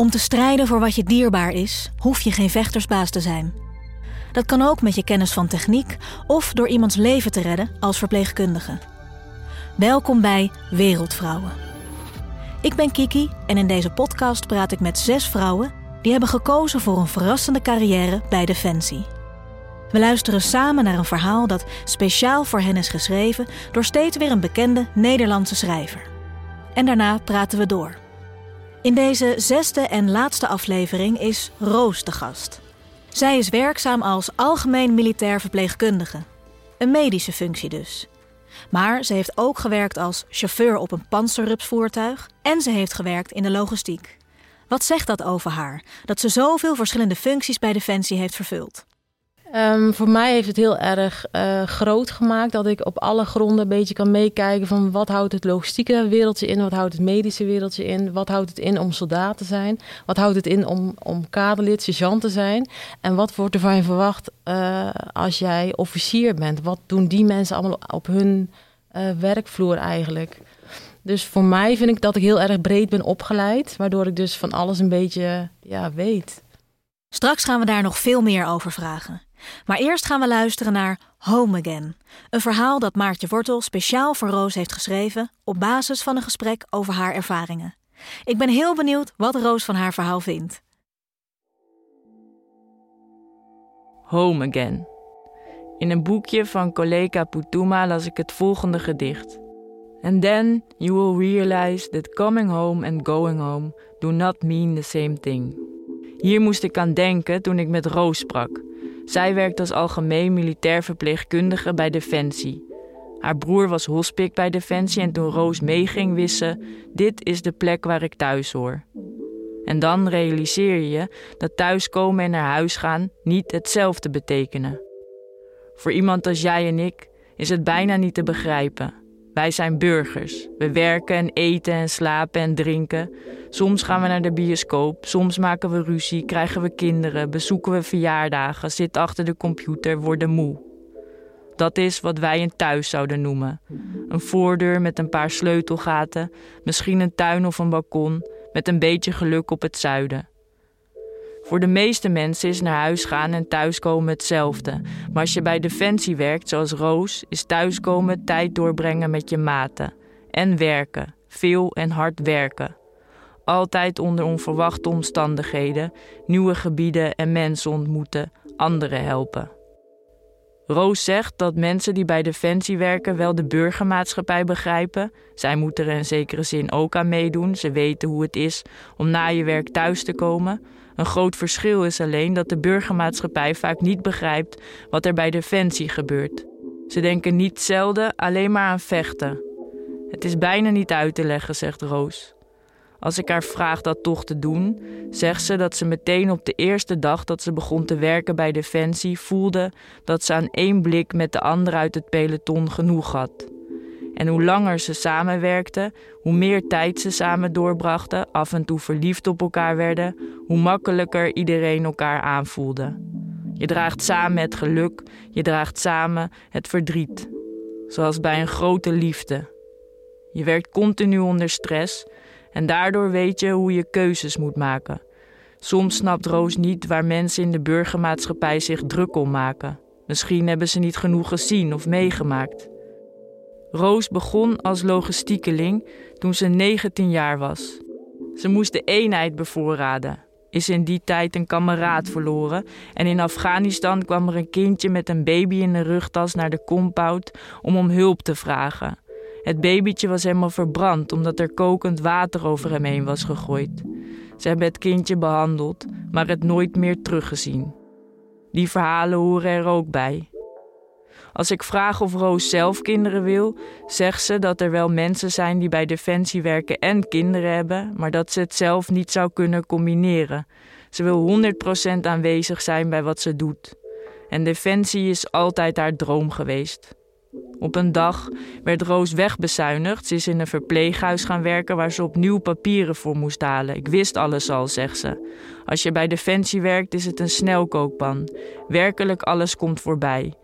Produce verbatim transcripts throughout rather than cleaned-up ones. Om te strijden voor wat je dierbaar is, hoef je geen vechtersbaas te zijn. Dat kan ook met je kennis van techniek of door iemands leven te redden als verpleegkundige. Welkom bij Wereldvrouwen. Ik ben Kiki en in deze podcast praat ik met zes vrouwen die hebben gekozen voor een verrassende carrière bij Defensie. We luisteren samen naar een verhaal dat speciaal voor hen is geschreven door steeds weer een bekende Nederlandse schrijver. En daarna praten we door. In deze zesde en laatste aflevering is Roos de gast. Zij is werkzaam als algemeen militair verpleegkundige. Een medische functie dus. Maar ze heeft ook gewerkt als chauffeur op een panzerrupsvoertuig en ze heeft gewerkt in de logistiek. Wat zegt dat over haar, dat ze zoveel verschillende functies bij Defensie heeft vervuld? Um, voor mij heeft het heel erg uh, groot gemaakt dat ik op alle gronden een beetje kan meekijken van wat houdt het logistieke wereldje in, wat houdt het medische wereldje in, wat houdt het in om soldaat te zijn, wat houdt het in om, om kaderlid, sergeant te zijn en wat wordt er van je verwacht uh, als jij officier bent. Wat doen die mensen allemaal op hun uh, werkvloer eigenlijk? Dus voor mij vind ik dat ik heel erg breed ben opgeleid, waardoor ik dus van alles een beetje ja, weet. Straks gaan we daar nog veel meer over vragen. Maar eerst gaan we luisteren naar Home Again. Een verhaal dat Maartje Wortel speciaal voor Roos heeft geschreven op basis van een gesprek over haar ervaringen. Ik ben heel benieuwd wat Roos van haar verhaal vindt. Home Again. In een boekje van Koleka Putuma las ik het volgende gedicht. And then you will realize that coming home and going home do not mean the same thing. Hier moest ik aan denken toen ik met Roos sprak. Zij werkt als algemeen militair verpleegkundige bij Defensie. Haar broer was hospic bij Defensie en toen Roos meeging wist ze... dit is de plek waar ik thuis hoor. En dan realiseer je dat thuiskomen en naar huis gaan niet hetzelfde betekenen. Voor iemand als jij en ik is het bijna niet te begrijpen. Wij zijn burgers. We werken en eten en slapen en drinken. Soms gaan we naar de bioscoop, soms maken we ruzie, krijgen we kinderen, bezoeken we verjaardagen, zitten achter de computer, worden moe. Dat is wat wij een thuis zouden noemen. Een voordeur met een paar sleutelgaten, misschien een tuin of een balkon, met een beetje geluk op het zuiden. Voor de meeste mensen is naar huis gaan en thuiskomen hetzelfde. Maar als je bij Defensie werkt, zoals Roos, is thuiskomen tijd doorbrengen met je maten. En werken. Veel en hard werken. Altijd onder onverwachte omstandigheden, nieuwe gebieden en mensen ontmoeten, anderen helpen. Roos zegt dat mensen die bij Defensie werken wel de burgermaatschappij begrijpen. Zij moeten er in zekere zin ook aan meedoen. Ze weten hoe het is om na je werk thuis te komen. Een groot verschil is alleen dat de burgermaatschappij vaak niet begrijpt wat er bij Defensie gebeurt. Ze denken niet zelden alleen maar aan vechten. Het is bijna niet uit te leggen, zegt Roos. Als ik haar vraag dat toch te doen, zegt ze dat ze meteen op de eerste dag dat ze begon te werken bij Defensie voelde dat ze aan één blik met de ander uit het peloton genoeg had. En hoe langer ze samenwerkten, hoe meer tijd ze samen doorbrachten, af en toe verliefd op elkaar werden, hoe makkelijker iedereen elkaar aanvoelde. Je draagt samen het geluk, je draagt samen het verdriet. Zoals bij een grote liefde. Je werkt continu onder stress en daardoor weet je hoe je keuzes moet maken. Soms snapt Roos niet waar mensen in de burgermaatschappij zich druk om maken. Misschien hebben ze niet genoeg gezien of meegemaakt. Roos begon als logistiekeling toen ze negentien jaar was. Ze moest de eenheid bevoorraden, is in die tijd een kameraad verloren... en in Afghanistan kwam er een kindje met een baby in de rugtas naar de compound om om hulp te vragen. Het babytje was helemaal verbrand omdat er kokend water over hem heen was gegooid. Ze hebben het kindje behandeld, maar het nooit meer teruggezien. Die verhalen horen er ook bij... Als ik vraag of Roos zelf kinderen wil, zegt ze dat er wel mensen zijn die bij Defensie werken en kinderen hebben, maar dat ze het zelf niet zou kunnen combineren. Ze wil honderd procent aanwezig zijn bij wat ze doet. En Defensie is altijd haar droom geweest. Op een dag werd Roos wegbezuinigd. Ze is in een verpleeghuis gaan werken waar ze opnieuw papieren voor moest halen. Ik wist alles al, zegt ze. Als je bij Defensie werkt, is het een snelkookpan. Werkelijk alles komt voorbij.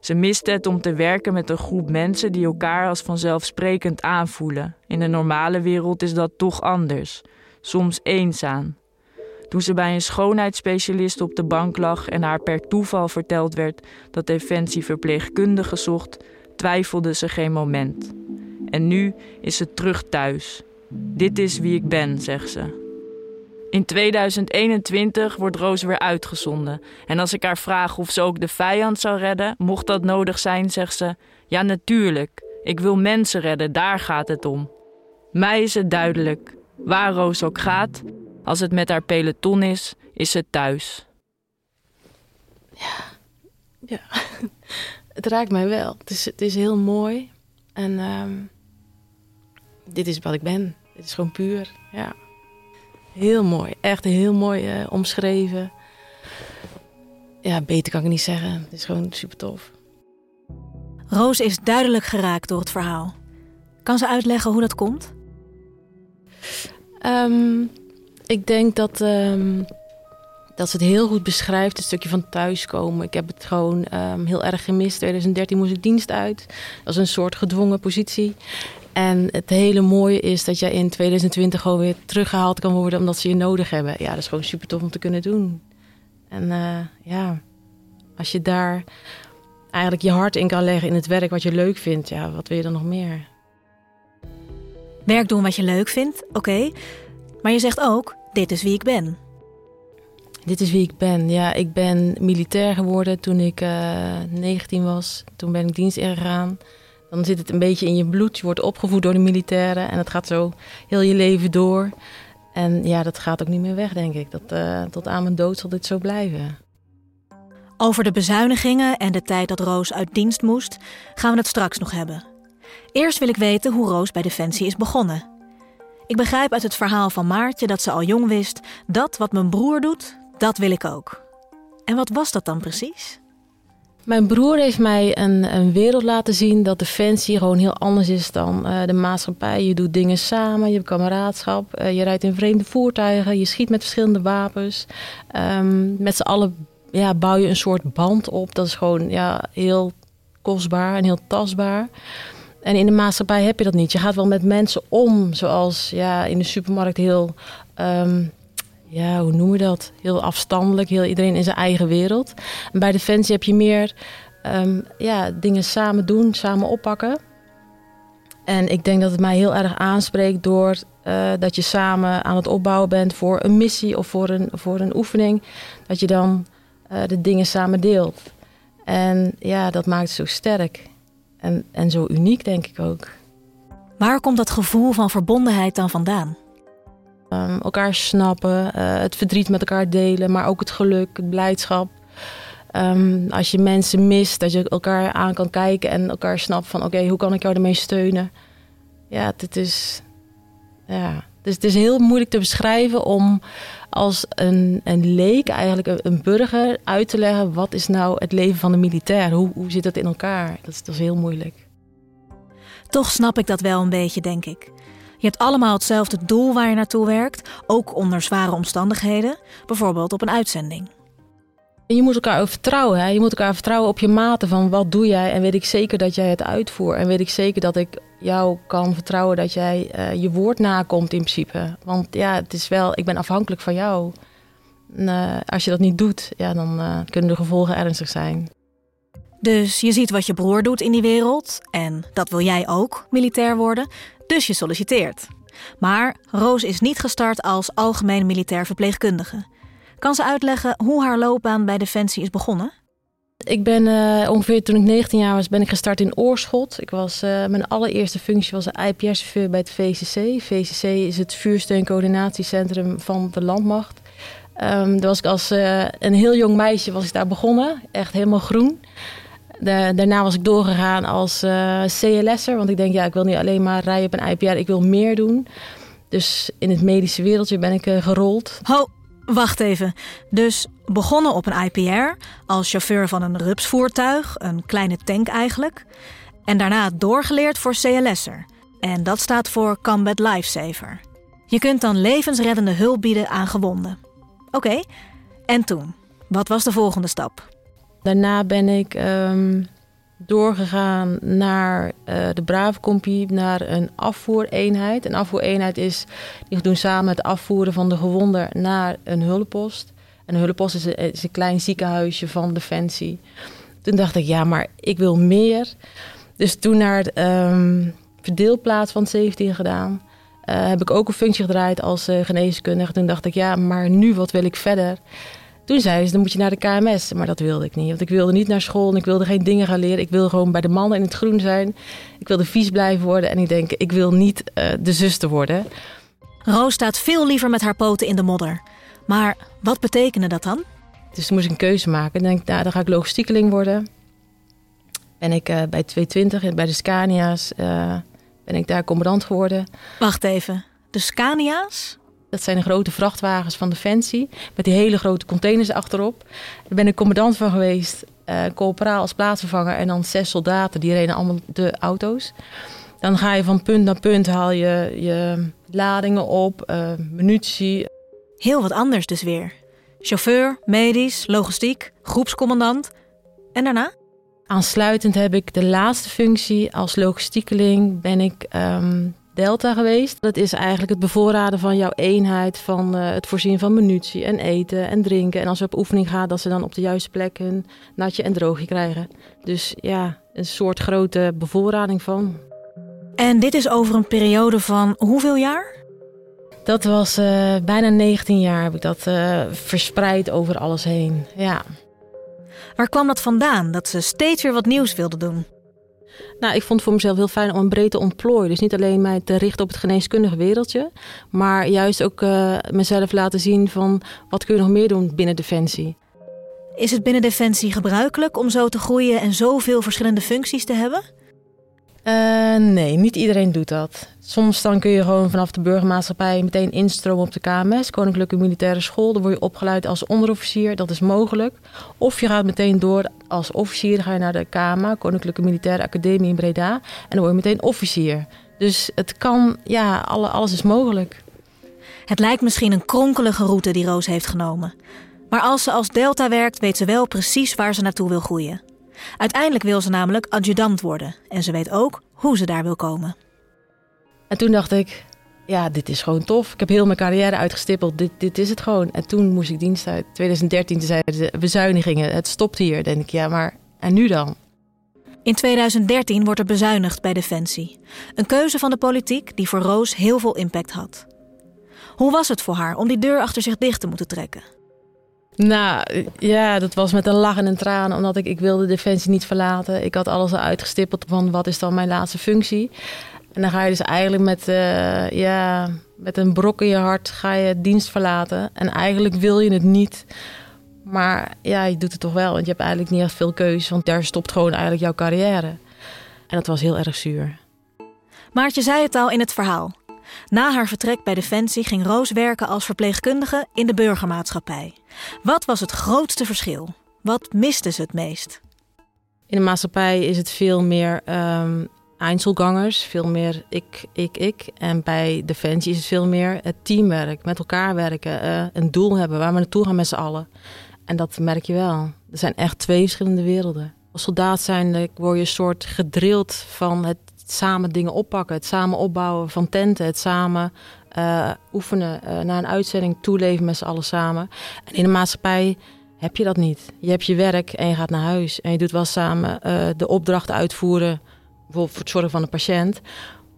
Ze miste het om te werken met een groep mensen die elkaar als vanzelfsprekend aanvoelen. In de normale wereld is dat toch anders. Soms eenzaam. toen ze bij een schoonheidsspecialist op de bank lag en haar per toeval verteld werd dat Defensie verpleegkundige zocht, twijfelde ze geen moment. En nu is ze terug thuis. Dit is wie ik ben, zegt ze. In tweeduizend eenentwintig wordt Roos weer uitgezonden. En als ik haar vraag of ze ook de vijand zou redden, mocht dat nodig zijn, zegt ze: ja, natuurlijk. Ik wil mensen redden, daar gaat het om. Mij is het duidelijk. Waar Roos ook gaat, als het met haar peloton is, is ze thuis. Ja, ja. Het raakt mij wel. Het is, het is heel mooi. En um, dit is wat ik ben. Dit is gewoon puur, ja. Heel mooi, echt heel mooi uh, omschreven. Ja, beter kan ik niet zeggen. Het is gewoon super tof. Roos is duidelijk geraakt door het verhaal. Kan ze uitleggen hoe dat komt? Um, ik denk dat, um, dat ze het heel goed beschrijft, het stukje van thuiskomen. Ik heb het gewoon um, heel erg gemist. twintig dertien moest ik dienst uit. Dat was een soort gedwongen positie. En het hele mooie is dat jij in tweeduizend twintig gewoon weer teruggehaald kan worden omdat ze je nodig hebben. Ja, dat is gewoon super tof om te kunnen doen. En uh, ja, als je daar eigenlijk je hart in kan leggen in het werk wat je leuk vindt, ja, wat wil je dan nog meer? Werk doen wat je leuk vindt, oké. Okay. Maar je zegt ook, dit is wie ik ben. Dit is wie ik ben, ja. Ik ben militair geworden toen ik uh, negentien was. Toen ben ik dienst ingegaan. Dan zit het een beetje in je bloed. Je wordt opgevoed door de militairen. En dat gaat zo heel je leven door. En ja, dat gaat ook niet meer weg, denk ik. Dat, uh, tot aan mijn dood zal dit zo blijven. Over de bezuinigingen en de tijd dat Roos uit dienst moest, gaan we het straks nog hebben. Eerst wil ik weten hoe Roos bij Defensie is begonnen. Ik begrijp uit het verhaal van Maartje dat ze al jong wist: dat wat mijn broer doet, dat wil ik ook. En wat was dat dan precies? Mijn broer heeft mij een, een wereld laten zien dat Defensie gewoon heel anders is dan uh, de maatschappij. Je doet dingen samen, je hebt kameraadschap, uh, je rijdt in vreemde voertuigen, je schiet met verschillende wapens. Um, met z'n allen ja, bouw je een soort band op. Dat is gewoon ja, heel kostbaar en heel tastbaar. En in de maatschappij heb je dat niet. Je gaat wel met mensen om, zoals ja, in de supermarkt heel... Um, Ja, hoe noem je dat? Heel afstandelijk, heel iedereen in zijn eigen wereld. En bij Defensie heb je meer um, ja, dingen samen doen, samen oppakken. En ik denk dat het mij heel erg aanspreekt door uh, dat je samen aan het opbouwen bent voor een missie of voor een, voor een oefening. Dat je dan uh, de dingen samen deelt. En ja, dat maakt het zo sterk. En, en zo uniek, denk ik ook. Waar komt dat gevoel van verbondenheid dan vandaan? Um, elkaar snappen, uh, het verdriet met elkaar delen, maar ook het geluk, het blijdschap. Um, als je mensen mist, dat je elkaar aan kan kijken en elkaar snapt van oké, okay, hoe kan ik jou ermee steunen? Ja, dit is, ja. Dus het is heel moeilijk te beschrijven om als een, een leek, eigenlijk een, een burger, uit te leggen wat is nou het leven van de militair? Hoe, hoe zit dat in elkaar? Dat is, dat is heel moeilijk. Toch snap ik dat wel een beetje, denk ik. Je hebt allemaal hetzelfde doel waar je naartoe werkt, ook onder zware omstandigheden, bijvoorbeeld op een uitzending. Je moet elkaar ook vertrouwen. Hè? Je moet elkaar vertrouwen op je maten van wat doe jij en weet ik zeker dat jij het uitvoert. En weet ik zeker dat ik jou kan vertrouwen dat jij uh, je woord nakomt in principe. Want ja, het is wel, ik ben afhankelijk van jou. En, uh, als je dat niet doet, ja, dan uh, kunnen de gevolgen ernstig zijn. Dus je ziet wat je broer doet in die wereld en dat wil jij ook, militair worden, dus je solliciteert. Maar Roos is niet gestart als algemeen militair verpleegkundige. Kan ze uitleggen hoe haar loopbaan bij Defensie is begonnen? Ik ben uh, ongeveer toen ik negentien jaar was, ben ik gestart in Oorschot. Ik was, uh, mijn allereerste functie was een I P R-chauffeur bij het V C C. V C C is het vuursteuncoördinatiecentrum van de landmacht. Um, daar was ik als uh, een heel jong meisje was ik daar begonnen, echt helemaal groen. De, daarna was ik doorgegaan als uh, C L S'er, want ik denk ja, ik wil niet alleen maar rijden op een I P R, ik wil meer doen. Dus in het medische wereldje ben ik uh, gerold. Ho, wacht even. Dus begonnen op een I P R, als chauffeur van een rupsvoertuig, een kleine tank eigenlijk. En daarna doorgeleerd voor C L S'er. En dat staat voor Combat Lifesaver. Je kunt dan levensreddende hulp bieden aan gewonden. Oké, okay. En toen? Wat was de volgende stap? Daarna ben ik um, doorgegaan naar uh, de Bravencompie, naar een afvoereenheid. Een afvoereenheid is, die doen samen het afvoeren van de gewonden naar een hulppost. En een hulppost is een, is een klein ziekenhuisje van Defensie. Toen dacht ik, ja, maar ik wil meer. Dus toen naar de um, verdeelplaats van het zeventien gedaan. Uh, heb ik ook een functie gedraaid als uh, geneeskundige. Toen dacht ik, ja, maar nu, wat wil ik verder? Toen zeiden ze, dan moet je naar de K M S. Maar dat wilde ik niet, want ik wilde niet naar school en ik wilde geen dingen gaan leren. Ik wilde gewoon bij de mannen in het groen zijn. Ik wilde vies blijven worden en ik denk, ik wil niet uh, de zuster worden. Roos staat veel liever met haar poten in de modder. Maar wat betekende dat dan? Dus toen moest ik een keuze maken. Dan denk ik, nou, dan ga ik logistiekeling worden. Ben ik uh, bij tweehonderdtwintig, bij de Scania's, uh, ben ik daar commandant geworden. Wacht even, de Scania's? Dat zijn de grote vrachtwagens van Defensie. Met die hele grote containers achterop. Daar ben ik commandant van geweest. Uh, corporaal als plaatsvervanger. En dan zes soldaten. Die reden allemaal de auto's. Dan ga je van punt naar punt. Haal je je ladingen op. Uh, munitie. Heel wat anders dus weer. Chauffeur, medisch, logistiek, groepscommandant. En daarna? Aansluitend heb ik de laatste functie. Als logistiekeling ben ik... Um, Delta geweest. Dat is eigenlijk het bevoorraden van jouw eenheid, van uh, het voorzien van munitie en eten en drinken. En als we op oefening gaan, dat ze dan op de juiste plek hun natje en droogje krijgen. Dus ja, een soort grote bevoorrading van. En dit is over een periode van hoeveel jaar? Dat was uh, bijna negentien jaar heb ik dat uh, verspreid over alles heen, ja. Waar kwam dat vandaan, dat ze steeds weer wat nieuws wilden doen? Nou, ik vond het voor mezelf heel fijn om een breed te ontplooien. Dus niet alleen mij te richten op het geneeskundige wereldje. Maar juist ook uh, mezelf laten zien van wat kun je nog meer doen binnen Defensie. Is het binnen Defensie gebruikelijk om zo te groeien en zoveel verschillende functies te hebben? Uh, nee, niet iedereen doet dat. Soms dan kun je gewoon vanaf de burgermaatschappij meteen instromen op de K M S, Koninklijke Militaire School. Dan word je opgeleid als onderofficier, dat is mogelijk. Of je gaat meteen door als officier, ga je naar de K M A, Koninklijke Militaire Academie in Breda. En dan word je meteen officier. Dus het kan, ja, alle, alles is mogelijk. Het lijkt misschien een kronkelige route die Roos heeft genomen. Maar als ze als Delta werkt, weet ze wel precies waar ze naartoe wil groeien. Uiteindelijk wil ze namelijk adjudant worden. En ze weet ook hoe ze daar wil komen. En toen dacht ik, ja, dit is gewoon tof. Ik heb heel mijn carrière uitgestippeld. Dit, dit is het gewoon. En toen moest ik dienst uit. twintig dertien zeiden ze bezuinigingen. Het stopt hier. Denk ik, ja, maar en nu dan? In twintig dertien wordt er bezuinigd bij Defensie. Een keuze van de politiek die voor Roos heel veel impact had. Hoe was het voor haar om die deur achter zich dicht te moeten trekken? Nou, ja, dat was met een lach en een traan, omdat ik, ik wilde Defensie niet verlaten. Ik had alles al uitgestippeld van wat is dan mijn laatste functie. En dan ga je dus eigenlijk met, uh, ja, met een brok in je hart ga je dienst verlaten. En eigenlijk wil je het niet, maar ja, je doet het toch wel. Want je hebt eigenlijk niet echt veel keus, want daar stopt gewoon eigenlijk jouw carrière. En dat was heel erg zuur. Maartje zei het al in het verhaal. Na haar vertrek bij Defensie ging Roos werken als verpleegkundige in de burgermaatschappij. Wat was het grootste verschil? Wat miste ze het meest? In de maatschappij is het veel meer um, einzelgangers, veel meer ik, ik, ik. En bij Defensie is het veel meer het teamwerk, met elkaar werken, uh, een doel hebben waar we naartoe gaan met z'n allen. En dat merk je wel. Er zijn echt twee verschillende werelden. Als soldaat zijnde word je een soort gedrild van het samen dingen oppakken, het samen opbouwen van tenten, het samen uh, oefenen, uh, naar een uitzending toeleven met z'n allen samen. En in de maatschappij heb je dat niet. Je hebt je werk en je gaat naar huis. En je doet wel samen uh, de opdrachten uitvoeren, bijvoorbeeld voor het zorgen van een patiënt.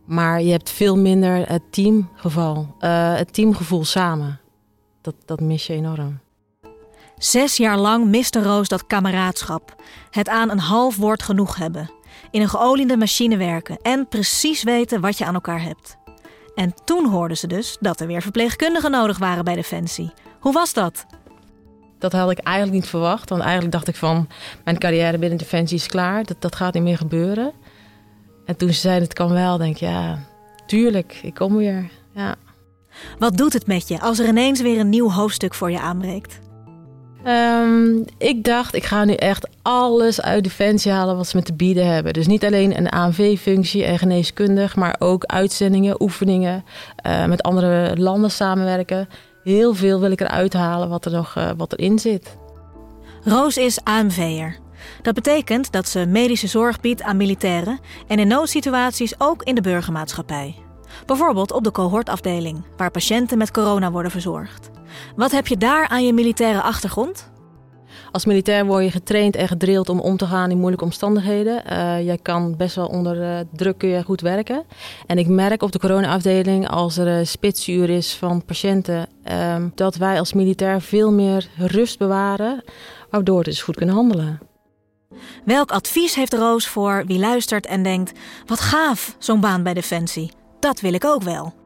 Maar je hebt veel minder het teamgeval, uh, het teamgevoel samen. Dat, dat mis je enorm. Zes jaar lang miste Roos dat kameraadschap. Het aan een half woord genoeg hebben. In een geoliede machine werken en precies weten wat je aan elkaar hebt. En toen hoorden ze dus dat er weer verpleegkundigen nodig waren bij Defensie. Hoe was dat? Dat had ik eigenlijk niet verwacht. Want eigenlijk dacht ik van, mijn carrière binnen Defensie is klaar. Dat, dat gaat niet meer gebeuren. En toen ze zeiden, het kan wel, denk ik, ja, tuurlijk, ik kom weer. Ja. Wat doet het met je als er ineens weer een nieuw hoofdstuk voor je aanbreekt? Um, ik dacht, ik ga nu echt alles uit Defensie halen wat ze me te bieden hebben. Dus niet alleen een A N V-functie en geneeskundig, maar ook uitzendingen, oefeningen, uh, met andere landen samenwerken. Heel veel wil ik eruit halen wat er nog uh, wat erin zit. Roos is A N V'er. Dat betekent dat ze medische zorg biedt aan militairen en in noodsituaties ook in de burgermaatschappij. Bijvoorbeeld op de cohortafdeling, waar patiënten met corona worden verzorgd. Wat heb je daar aan je militaire achtergrond? Als militair word je getraind en gedrild om om te gaan in moeilijke omstandigheden. Uh, je kan best wel onder uh, druk kun je goed werken. En ik merk op de corona-afdeling, als er uh, spitsuur is van patiënten, uh, dat wij als militair veel meer rust bewaren, waardoor we dus goed kunnen handelen. Welk advies heeft Roos voor wie luistert en denkt, wat gaaf zo'n baan bij Defensie, dat wil ik ook wel.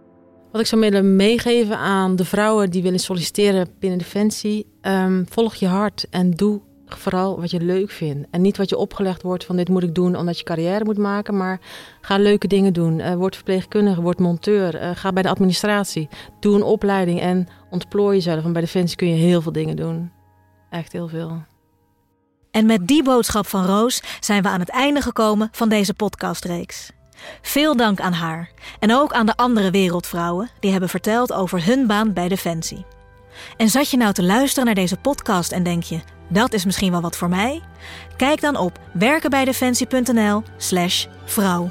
Wat ik zou willen meegeven aan de vrouwen die willen solliciteren binnen Defensie. Um, volg je hart en doe vooral wat je leuk vindt. En niet wat je opgelegd wordt van dit moet ik doen omdat je carrière moet maken. Maar ga leuke dingen doen. Uh, word verpleegkundige, word monteur. Uh, ga bij de administratie. Doe een opleiding en ontplooi jezelf. Want bij Defensie kun je heel veel dingen doen. Echt heel veel. En met die boodschap van Roos zijn we aan het einde gekomen van deze podcastreeks. Veel dank aan haar en ook aan de andere wereldvrouwen die hebben verteld over hun baan bij Defensie. En zat je nou te luisteren naar deze podcast en denk je, dat is misschien wel wat voor mij? Kijk dan op werkenbijdefensie.nl slash vrouw.